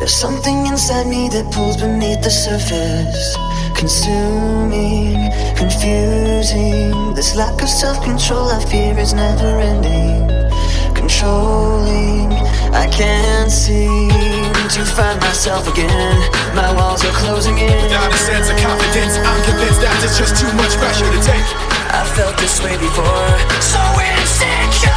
There's something inside me that pulls beneath the surface, consuming, confusing. This lack of self-control I fear is never ending, controlling. I can't seem to find myself again. My walls are closing in. Without a sense of confidence, I'm convinced that it's just too much pressure to take. I felt this way before, so insecure.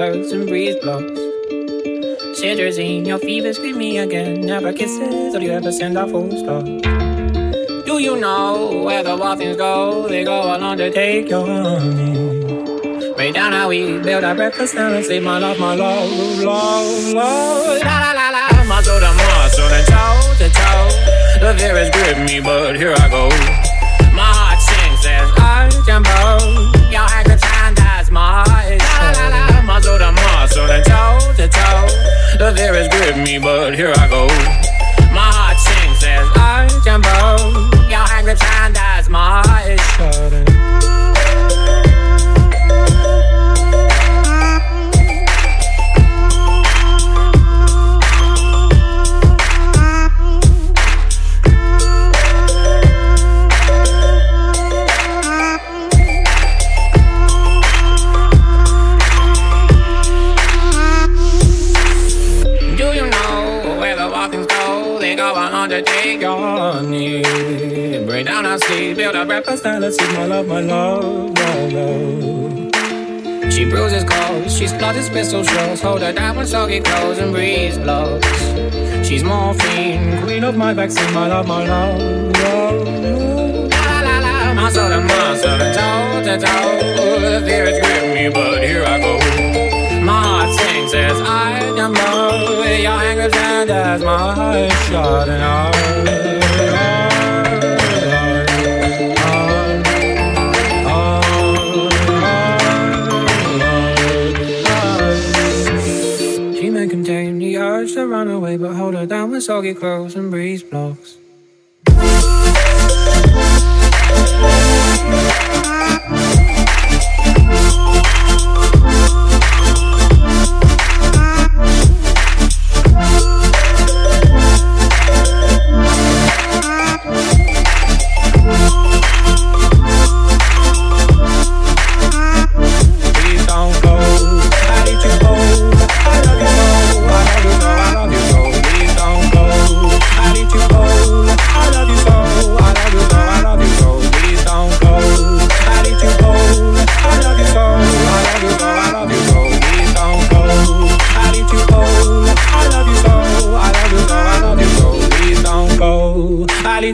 clouds and breeze blows. Shivers in your fever, scream me again. Never kisses, or you ever send a full stop? Do you know where the wild things go? They go along to take your honey. Way down how we build our breakfast down and sleep, my love, my love, love, love. La la la la, muscle to muscle and toe to toe. The fear has gripped me, but here I go. My heart sings as I jumbo. Your heart could find as my la la la, muscle to muscle and toe to toe. The fear has gripped me, but here I go. My heart sings as I jumbo. Your hand grips and as my heart is shutting. Bring down our sleep, build our breakfast, and let's eat, my love, my love, my love. She bruises clothes, she splutters pistol shows. Hold her down when soggy clothes and breeze blows. She's morphine, queen of my vaccine, my love, my love, love, love. La la la, muscle to toe to toe. The fear has gripped me, but here I go. My heart sings as I jumbo. With your hand grips and as my heart is shutting out. To run away, but hold her down with soggy clothes and breeze blocks.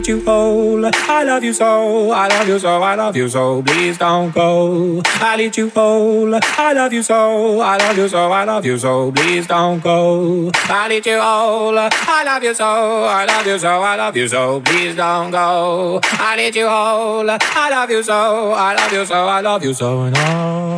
You whole. I love you so, I love you so, I love you so, please don't go. I need you whole. I love you so, I love you so, I love you so, please don't go. I need you whole. I love you so, I love you so, I love you so, please don't go. I need you whole. I love you so, I love you so, I love you so, and all.